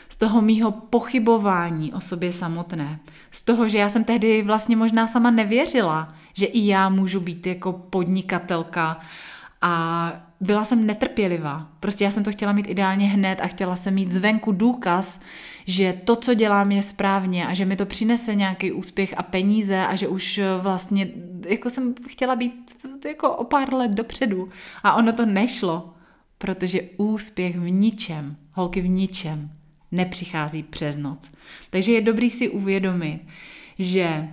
Z toho mýho pochybování o sobě samotné. Z toho, že já jsem tehdy vlastně možná sama nevěřila, že i já můžu být jako podnikatelka a byla jsem netrpělivá. Prostě já jsem to chtěla mít ideálně hned a chtěla jsem mít zvenku důkaz, že to, co dělám, je správně a že mi to přinese nějaký úspěch a peníze a že už vlastně jako jsem chtěla být jako o pár let dopředu a ono to nešlo, protože úspěch v ničem, holky v ničem nepřichází přes noc. Takže je dobrý si uvědomit, že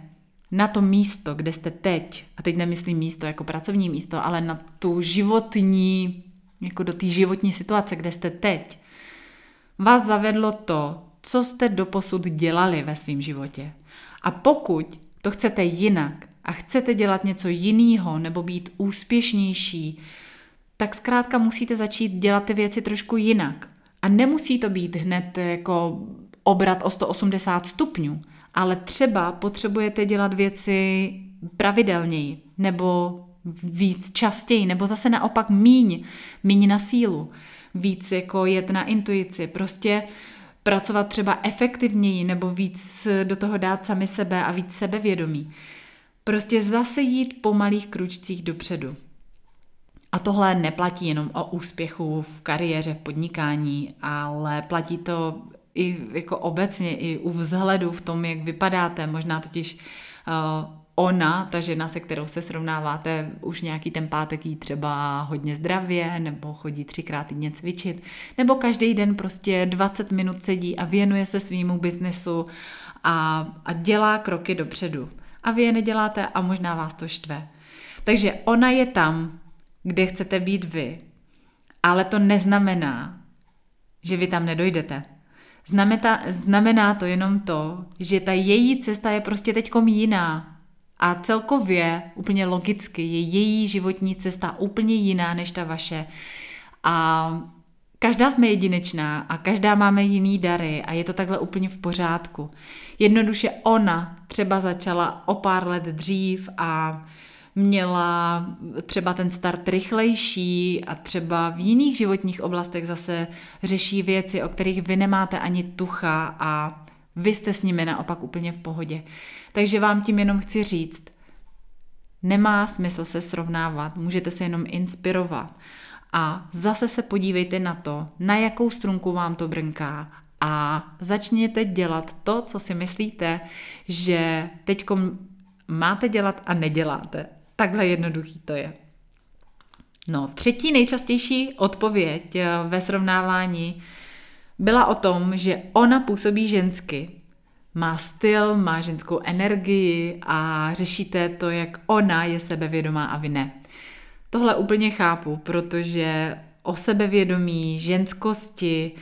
na to místo, kde jste teď, a teď nemyslím místo jako pracovní místo, ale na tu životní, jako do té životní situace, kde jste teď, vás zavedlo to, co jste doposud dělali ve svém životě. A pokud to chcete jinak a chcete dělat něco jiného nebo být úspěšnější, tak zkrátka musíte začít dělat ty věci trošku jinak. A nemusí to být hned jako obrat o 180 stupňů, ale třeba potřebujete dělat věci pravidelněji nebo víc častěji, nebo zase naopak míň na sílu, víc jako jet na intuici, prostě pracovat třeba efektivněji nebo víc do toho dát sami sebe a víc sebevědomí. Prostě zase jít po malých kručcích dopředu. A tohle neplatí jenom o úspěchu v kariéře, v podnikání, ale platí to i jako obecně, i u vzhledu v tom, jak vypadáte. Možná totiž ona, ta žena, se kterou se srovnáváte, už nějaký ten pátek jí třeba hodně zdravě, nebo chodí 3x týdně cvičit, nebo každý den prostě 20 minut sedí a věnuje se svýmu biznesu a dělá kroky dopředu. A vy je neděláte a možná vás to štve. Takže ona je tam, kde chcete být vy, ale to neznamená, že vy tam nedojdete. Znamená to jenom to, že ta její cesta je prostě teďkom jiná. A celkově, úplně logicky, je její životní cesta úplně jiná než ta vaše. A každá jsme jedinečná a každá máme jiný dary a je to takhle úplně v pořádku. Jednoduše ona třeba začala o pár let dřív a měla třeba ten start rychlejší a třeba v jiných životních oblastech zase řeší věci, o kterých vy nemáte ani tucha a vy jste s nimi naopak úplně v pohodě. Takže vám tím jenom chci říct, nemá smysl se srovnávat, můžete se jenom inspirovat. A zase se podívejte na to, na jakou strunku vám to brnká a začněte dělat to, co si myslíte, že teďko máte dělat a neděláte. Takhle jednoduchý to je. No, třetí nejčastější odpověď ve srovnávání byla o tom, že ona působí žensky. Má styl, má ženskou energii a řešíte to, jak ona je sebevědomá a vy ne. Tohle úplně chápu, protože o sebevědomí, ženskosti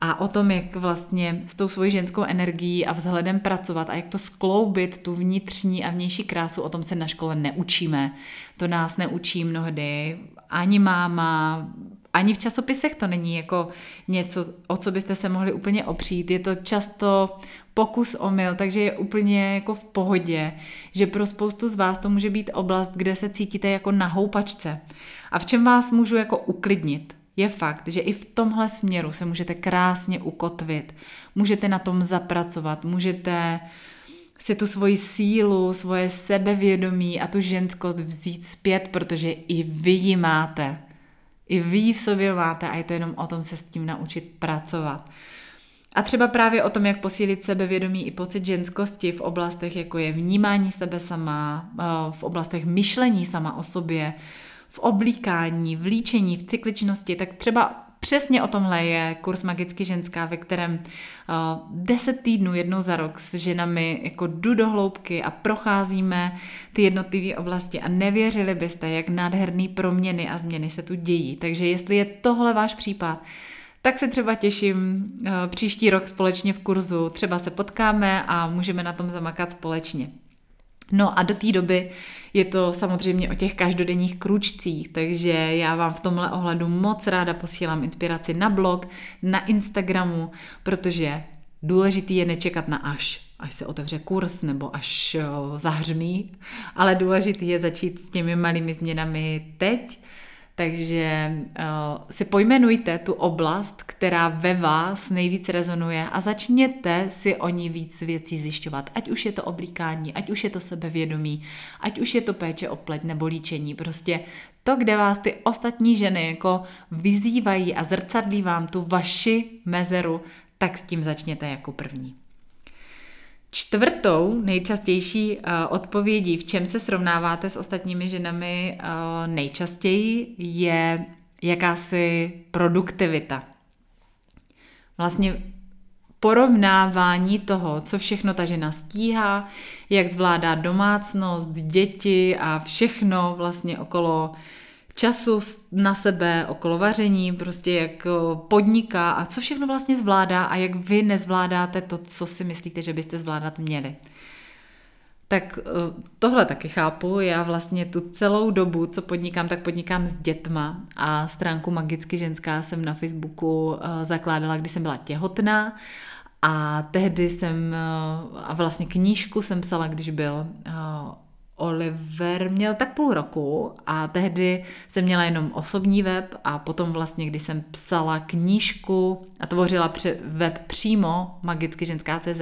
a o tom, jak vlastně s tou svojí ženskou energií a vzhledem pracovat a jak to skloubit, tu vnitřní a vnější krásu, o tom se na škole neučíme. To nás neučí mnohdy ani máma, ani v časopisech to není jako něco, o co byste se mohli úplně opřít. Je to často pokus omyl, takže je úplně jako v pohodě, že pro spoustu z vás to může být oblast, kde se cítíte jako na houpačce. A v čem vás můžu jako uklidnit, je fakt, že i v tomhle směru se můžete krásně ukotvit, můžete na tom zapracovat, můžete si tu svoji sílu, svoje sebevědomí a tu ženskost vzít zpět, protože i vy ji máte. I vy ji v sobě máte a je to jenom o tom se s tím naučit pracovat. A třeba právě o tom, jak posílit sebevědomí i pocit ženskosti v oblastech, jako je vnímání sebe sama, v oblastech myšlení sama o sobě, v oblíkání, v líčení, v cykličnosti, tak třeba přesně o tomhle je kurz Magicky ženská, ve kterém 10 týdnů jednou za rok s ženami jako jdu do hloubky a procházíme ty jednotlivé oblasti a nevěřili byste, jak nádherné proměny a změny se tu dějí. Takže jestli je tohle váš případ, tak se třeba těším příští rok společně v kurzu, třeba se potkáme a můžeme na tom zamakat společně. No a do té doby je to samozřejmě o těch každodenních kručcích, takže já vám v tomhle ohledu moc ráda posílám inspiraci na blog, na Instagramu, protože důležitý je nečekat na až se otevře kurz nebo až zahřmí, ale důležitý je začít s těmi malými změnami teď, takže si pojmenujte tu oblast, která ve vás nejvíc rezonuje a začněte si o ní víc věcí zjišťovat. Ať už je to oblíkání, ať už je to sebevědomí, ať už je to péče o pleť nebo líčení. Prostě to, kde vás ty ostatní ženy jako vyzývají a zrcadlí vám tu vaši mezeru, tak s tím začněte jako první. Čtvrtou nejčastější odpovědí, v čem se srovnáváte s ostatními ženami nejčastěji, je jakási produktivita. Vlastně porovnávání toho, co všechno ta žena stíhá, jak zvládá domácnost, děti a všechno vlastně okolo času na sebe, okolo vaření, prostě jak podniká a co všechno vlastně zvládá a jak vy nezvládáte to, co si myslíte, že byste zvládat měli. Tak tohle taky chápu, já vlastně tu celou dobu, co podnikám, tak podnikám s dětma a stránku Magicky ženská jsem na Facebooku zakládala, když jsem byla těhotná a tehdy jsem, a vlastně knížku jsem psala, když byl Oliver, měl tak půl roku a tehdy jsem měla jenom osobní web a potom vlastně, když jsem psala knížku a tvořila web přímo magickyženská.cz,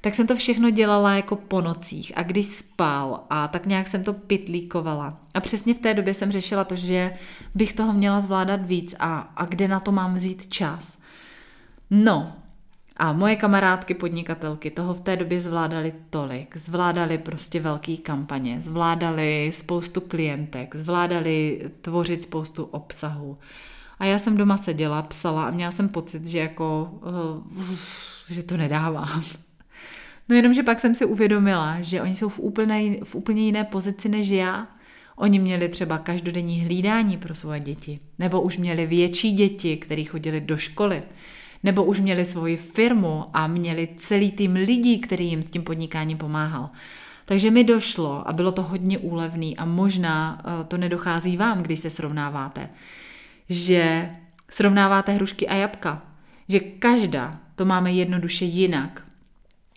tak jsem to všechno dělala jako po nocích a když spal a tak nějak jsem to pitlíkovala. A přesně v té době jsem řešila to, že bych toho měla zvládat víc a kde na to mám vzít čas. No a moje kamarádky podnikatelky toho v té době zvládaly tolik. Zvládaly prostě velký kampaně, zvládaly spoustu klientek, zvládaly tvořit spoustu obsahu. A já jsem doma seděla, psala a měla jsem pocit, že jako, že to nedávám. No jenomže pak jsem si uvědomila, že oni jsou v úplně jiné pozici než já. Oni měli třeba každodenní hlídání pro svoje děti, nebo už měli větší děti, které chodili do školy, nebo už měli svoji firmu a měli celý tým lidí, který jim s tím podnikáním pomáhal. Takže mi došlo a bylo to hodně úlevný a možná to nedochází vám, když se srovnáváte, že srovnáváte hrušky a jablka, že každá to máme jednoduše jinak.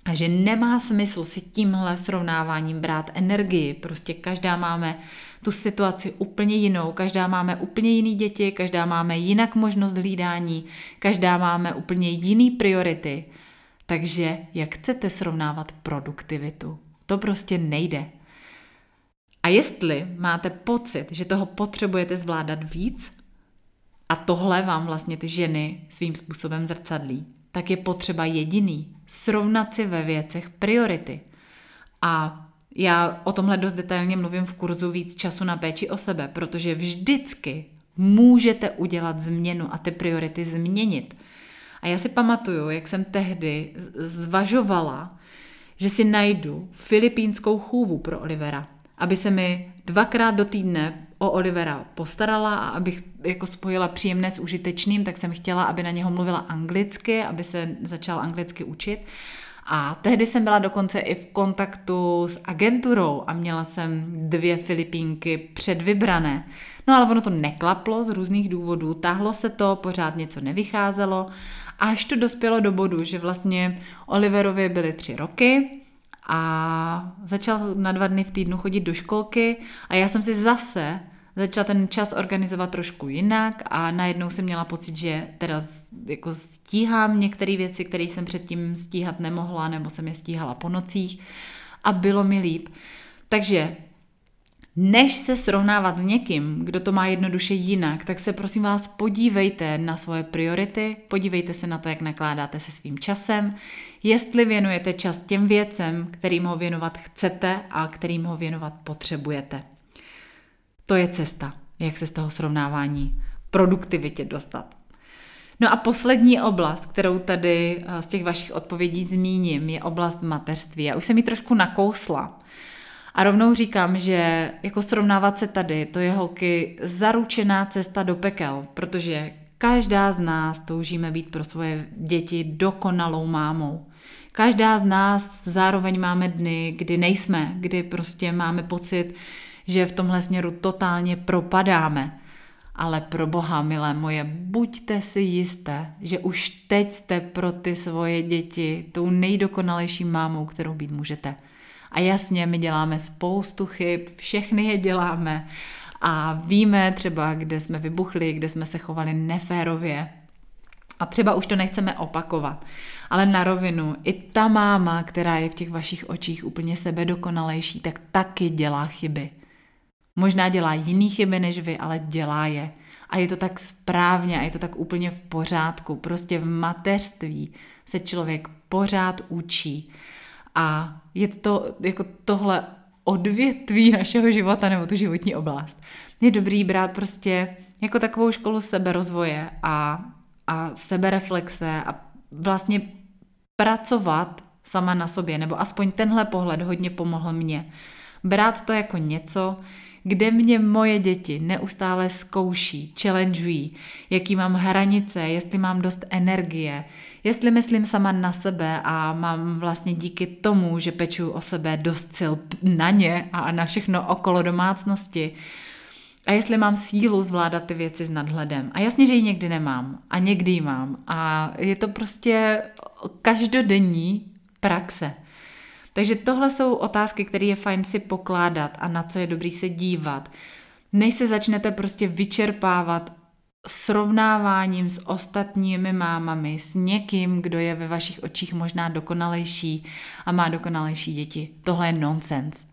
A že nemá smysl si tímhle srovnáváním brát energii. Prostě každá máme tu situaci úplně jinou, každá máme úplně jiný děti, každá máme jinak možnost hlídání, každá máme úplně jiný priority. Takže jak chcete srovnávat produktivitu? To prostě nejde. A jestli máte pocit, že toho potřebujete zvládat víc, a tohle vám vlastně ty ženy svým způsobem zrcadlí, tak je potřeba jediný srovnat si ve věcech priority. A já o tomhle dost detailně mluvím v kurzu Víc času na péči o sebe, protože vždycky můžete udělat změnu a ty priority změnit. A já si pamatuju, jak jsem tehdy zvažovala, že si najdu filipínskou chůvu pro Olivera, aby se mi 2krát do týdne o Olivera postarala a abych jako spojila příjemné s užitečným, tak jsem chtěla, aby na něho mluvila anglicky, aby se začal anglicky učit. A tehdy jsem byla dokonce i v kontaktu s agenturou a měla jsem 2 Filipínky předvybrané. No ale ono to neklaplo z různých důvodů, táhlo se to, pořád něco nevycházelo. Až to dospělo do bodu, že vlastně Oliverovi byly 3 roky, a začal na 2 dny v týdnu chodit do školky a já jsem si zase začala ten čas organizovat trošku jinak a najednou jsem měla pocit, že teda jako stíhám některé věci, které jsem předtím stíhat nemohla nebo jsem je stíhala po nocích a bylo mi líp. Takže než se srovnávat s někým, kdo to má jednoduše jinak, tak se prosím vás podívejte na svoje priority, podívejte se na to, jak nakládáte se svým časem, jestli věnujete čas těm věcem, kterým ho věnovat chcete a kterým ho věnovat potřebujete. To je cesta, jak se z toho srovnávání v produktivitě dostat. No a poslední oblast, kterou tady z těch vašich odpovědí zmíním, je oblast mateřství. Já už jsem ji trošku nakousla. A rovnou říkám, že jako srovnávat se tady, to je holky zaručená cesta do pekel, protože každá z nás toužíme být pro svoje děti dokonalou mámou. Každá z nás zároveň máme dny, kdy nejsme, kdy prostě máme pocit, že v tomhle směru totálně propadáme. Ale pro Boha, milé moje, buďte si jisté, že už teď jste pro ty svoje děti tou nejdokonalejší mámou, kterou být můžete. A jasně, my děláme spoustu chyb, všechny je děláme a víme třeba, kde jsme vybuchli, kde jsme se chovali neférově a třeba už to nechceme opakovat. Ale na rovinu, i ta máma, která je v těch vašich očích úplně sebedokonalejší, tak taky dělá chyby. Možná dělá jiný chyby než vy, ale dělá je. A je to tak správně a je to tak úplně v pořádku. Prostě v mateřství se člověk pořád učí. A je to jako tohle odvětví našeho života nebo tu životní oblast. Je dobrý brát prostě jako takovou školu seberozvoje a sebereflexe a vlastně pracovat sama na sobě, nebo aspoň tenhle pohled hodně pomohl mně. Brát to jako něco, kde mě moje děti neustále zkouší, challengeují, jaký mám hranice, jestli mám dost energie, jestli myslím sama na sebe a mám vlastně díky tomu, že peču o sebe dost sil na ně a na všechno okolo domácnosti. A jestli mám sílu zvládat ty věci s nadhledem. A jasně, že ji někdy nemám a někdy ji mám. A je to prostě každodenní praxe. Takže tohle jsou otázky, které je fajn si pokládat a na co je dobrý se dívat. Než se začnete prostě vyčerpávat srovnáváním s ostatními mámami, s někým, kdo je ve vašich očích možná dokonalejší a má dokonalejší děti. Tohle je nonsens.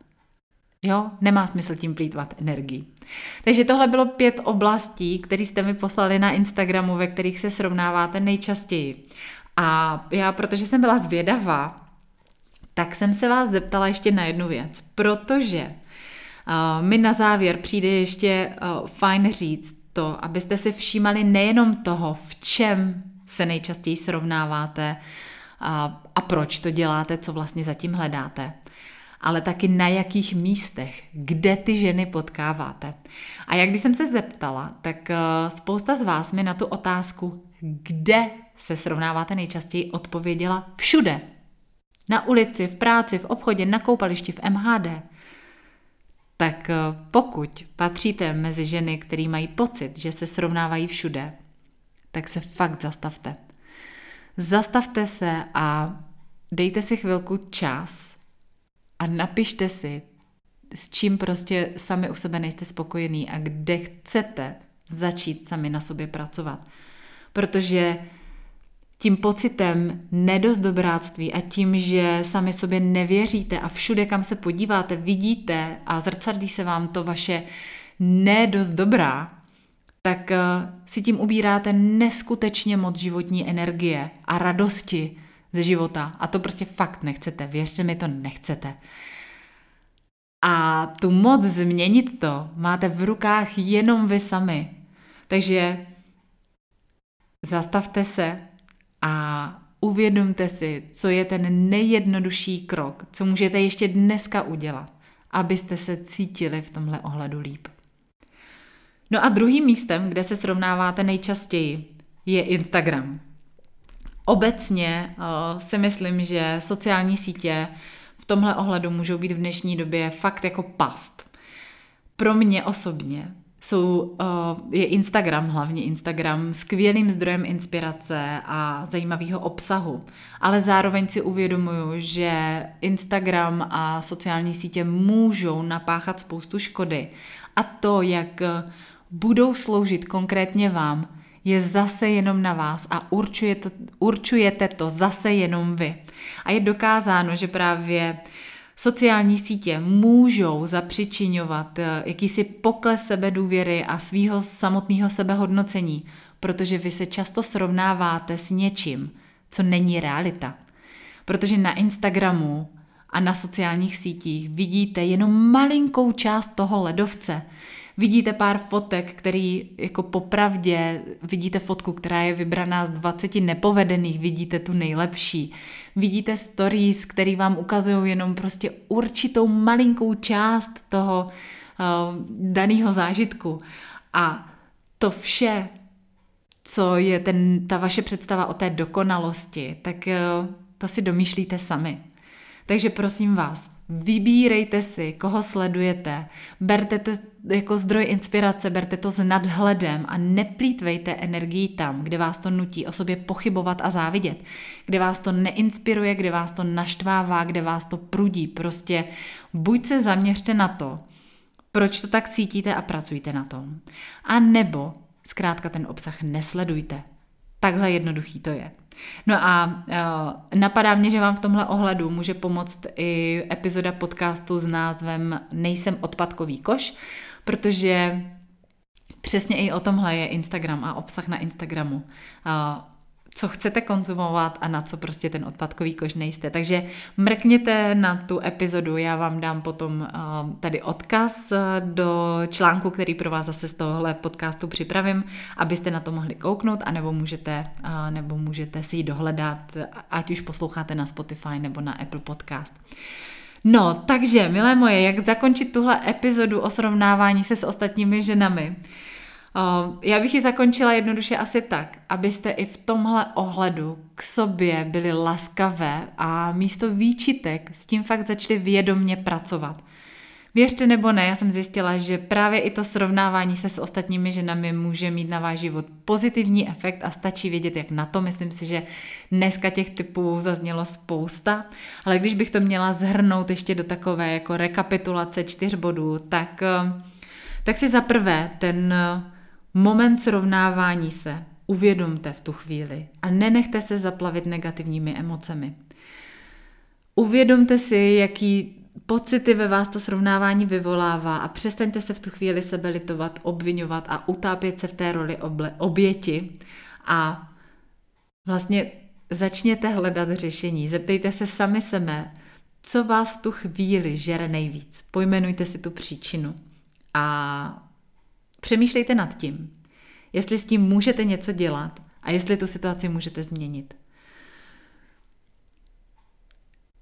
Jo, nemá smysl tím plýtvat energii. Takže tohle bylo 5 oblastí, které jste mi poslali na Instagramu, ve kterých se srovnáváte nejčastěji. A já, protože jsem byla zvědavá, tak jsem se vás zeptala ještě na jednu věc, protože mi na závěr přijde ještě fajn říct to, abyste si všímali nejenom toho, v čem se nejčastěji srovnáváte a proč to děláte, co vlastně zatím hledáte, ale taky na jakých místech, kde ty ženy potkáváte. A jak když jsem se zeptala, tak spousta z vás mi na tu otázku, kde se srovnáváte nejčastěji, odpověděla všude. Na ulici, v práci, v obchodě, na koupališti, v MHD. Tak pokud patříte mezi ženy, které mají pocit, že se srovnávají všude, tak se fakt zastavte. Zastavte se a dejte si chvilku čas a napište si, s čím prostě sami u sebe nejste spokojení a kde chcete začít sami na sobě pracovat. Protože tím pocitem nedostobráctví a tím, že sami sobě nevěříte a všude, kam se podíváte, vidíte a zrcadlí se vám to vaše nedost dobrá, tak si tím ubíráte neskutečně moc životní energie a radosti ze života. A to prostě fakt nechcete. Věřte mi, to nechcete. A tu moc změnit to máte v rukách jenom vy sami. Takže zastavte se a uvědomte si, co je ten nejjednodušší krok, co můžete ještě dneska udělat, abyste se cítili v tomhle ohledu líp. No a druhým místem, kde se srovnáváte nejčastěji, je Instagram. Obecně si myslím, že sociální sítě v tomhle ohledu můžou být v dnešní době fakt jako past. Pro mě osobně je Instagram, hlavně Instagram, skvělým zdrojem inspirace a zajímavého obsahu. Ale zároveň si uvědomuju, že Instagram a sociální sítě můžou napáchat spoustu škody. A to, jak budou sloužit konkrétně vám, je zase jenom na vás a určujete to zase jenom vy. A je dokázáno, že právě sociální sítě můžou zapřičiňovat jakýsi pokles sebedůvěry a svýho samotného sebehodnocení, protože vy se často srovnáváte s něčím, co není realita. Protože na Instagramu a na sociálních sítích vidíte jenom malinkou část toho ledovce. Vidíte pár fotek, který jako popravdě, vidíte fotku, která je vybraná z 20 nepovedených, vidíte tu nejlepší. Vidíte stories, které vám ukazují jenom prostě určitou malinkou část toho daného zážitku. A to vše, co je ta vaše představa o té dokonalosti, tak to si domýšlíte sami. Takže prosím vás, vybírejte si, koho sledujete, berte to jako zdroj inspirace, berte to s nadhledem a neplýtvejte energii tam, kde vás to nutí o sobě pochybovat a závidět, kde vás to neinspiruje, kde vás to naštvává, kde vás to prudí. Prostě buď se zaměřte na to, proč to tak cítíte a pracujte na tom. A nebo zkrátka ten obsah nesledujte. Takhle jednoduchý to je. No a napadá mě, že vám v tomhle ohledu může pomoct i epizoda podcastu s názvem Nejsem odpadkový koš, protože přesně i o tomhle je Instagram a obsah na Instagramu. co chcete konzumovat a na co prostě ten odpadkový koš nejste. Takže mrkněte na tu epizodu, já vám dám potom tady odkaz do článku, který pro vás zase z tohohle podcastu připravím, abyste na to mohli kouknout, anebo můžete si ji dohledat, ať už posloucháte na Spotify nebo na Apple Podcast. No, takže, milé moje, jak zakončit tuhle epizodu o srovnávání se s ostatními ženami? Já bych ji zakončila jednoduše asi tak, abyste i v tomhle ohledu k sobě byli laskavé a místo výčitek s tím fakt začali vědomě pracovat. Věřte nebo ne, já jsem zjistila, že právě i to srovnávání se s ostatními ženami může mít na váš život pozitivní efekt a stačí vědět, jak na to. Myslím si, že dneska těch typů zaznělo spousta, ale když bych to měla shrnout ještě do takové jako rekapitulace 4 bodů, tak si zaprvé ten moment srovnávání se uvědomte v tu chvíli a nenechte se zaplavit negativními emocemi. Uvědomte si, jaký pocity ve vás to srovnávání vyvolává a přestaňte se v tu chvíli sebe litovat, obviňovat a utápět se v té roli oběti a vlastně začněte hledat řešení. Zeptejte se sami sebe, co vás v tu chvíli žere nejvíc. Pojmenujte si tu příčinu a přemýšlejte nad tím, jestli s tím můžete něco dělat a jestli tu situaci můžete změnit.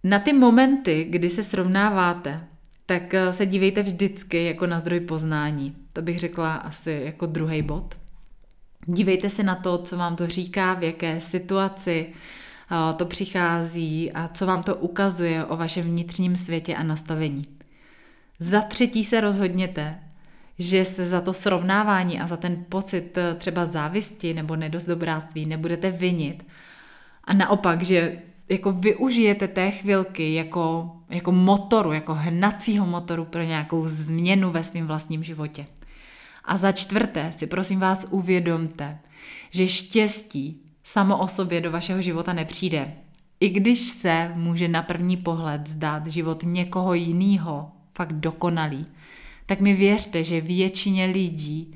Na ty momenty, kdy se srovnáváte, tak se dívejte vždycky jako na zdroj poznání. To bych řekla asi jako 2. bod. Dívejte se na to, co vám to říká, v jaké situaci to přichází a co vám to ukazuje o vašem vnitřním světě a nastavení. Za 3. se rozhodněte, že se za to srovnávání a za ten pocit třeba závisti nebo nedostobráctví nebudete vinit. A naopak, že jako využijete té chvilky jako motoru, jako hnacího motoru pro nějakou změnu ve svém vlastním životě. A za 4. si prosím vás uvědomte, že štěstí samo o sobě do vašeho života nepřijde. I když se může na první pohled zdát život někoho jiného fakt dokonalý, tak mi věřte, že většině lidí,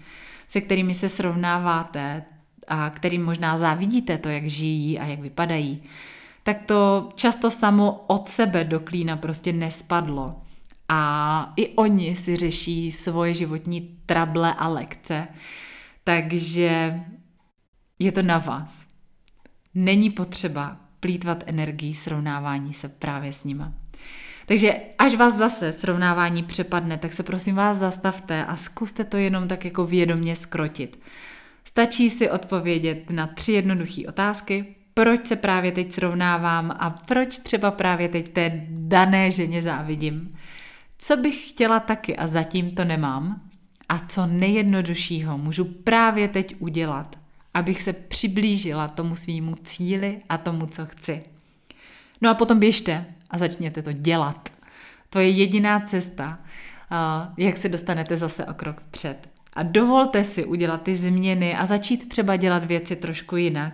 se kterými se srovnáváte a kterým možná závidíte to, jak žijí a jak vypadají, tak to často samo od sebe do klína prostě nespadlo. A i oni si řeší svoje životní trable a lekce. Takže je to na vás. Není potřeba plýtvat energii srovnávání se právě s nima. Takže až vás zase srovnávání přepadne, tak se prosím vás zastavte a zkuste to jenom tak jako vědomě zkrotit. Stačí si odpovědět na 3 jednoduché otázky. Proč se právě teď srovnávám a proč třeba právě teď té dané ženě závidím? Co bych chtěla taky a zatím to nemám? A co nejjednoduššího můžu právě teď udělat, abych se přiblížila tomu svýmu cíli a tomu, co chci? No a potom běžte a začněte to dělat. To je jediná cesta, jak se dostanete zase o krok vpřed. A dovolte si udělat ty změny a začít třeba dělat věci trošku jinak.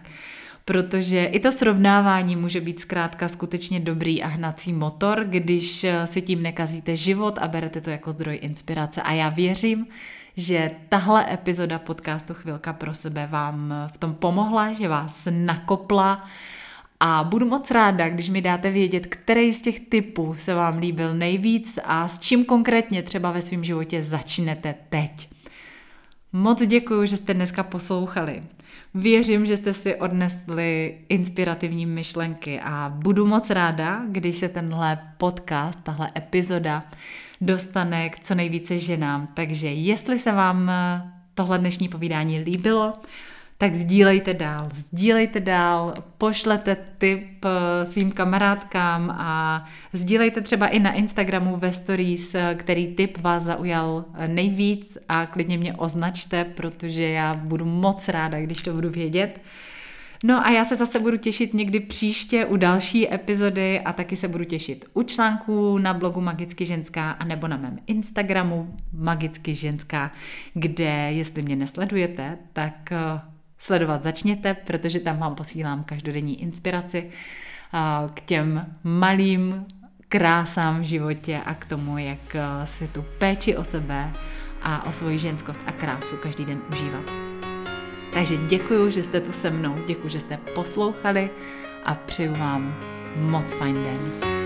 Protože i to srovnávání může být zkrátka skutečně dobrý a hnací motor, když si tím nekazíte život a berete to jako zdroj inspirace. A já věřím, že tahle epizoda podcastu Chvilka pro sebe vám v tom pomohla, že vás nakopla a budu moc ráda, když mi dáte vědět, který z těch typů se vám líbil nejvíc a s čím konkrétně třeba ve svém životě začnete teď. Moc děkuju, že jste dneska poslouchali. Věřím, že jste si odnesli inspirativní myšlenky a budu moc ráda, když se tenhle podcast, tahle epizoda dostane k co nejvíce ženám. Takže jestli se vám tohle dnešní povídání líbilo, tak sdílejte dál, pošlete tip svým kamarádkám a sdílejte třeba i na Instagramu ve stories, který tip vás zaujal nejvíc a klidně mě označte, protože já budu moc ráda, když to budu vědět. No a já se zase budu těšit někdy příště u další epizody a taky se budu těšit u článků na blogu Magicky ženská anebo na mém Instagramu Magicky ženská, kde, jestli mě nesledujete, tak sledovat začněte, protože tam vám posílám každodenní inspiraci k těm malým krásám v životě a k tomu, jak si tu péči o sebe a o svoji ženskost a krásu každý den užívat. Takže děkuju, že jste tu se mnou, děkuju, že jste poslouchali a přeju vám moc fajn den.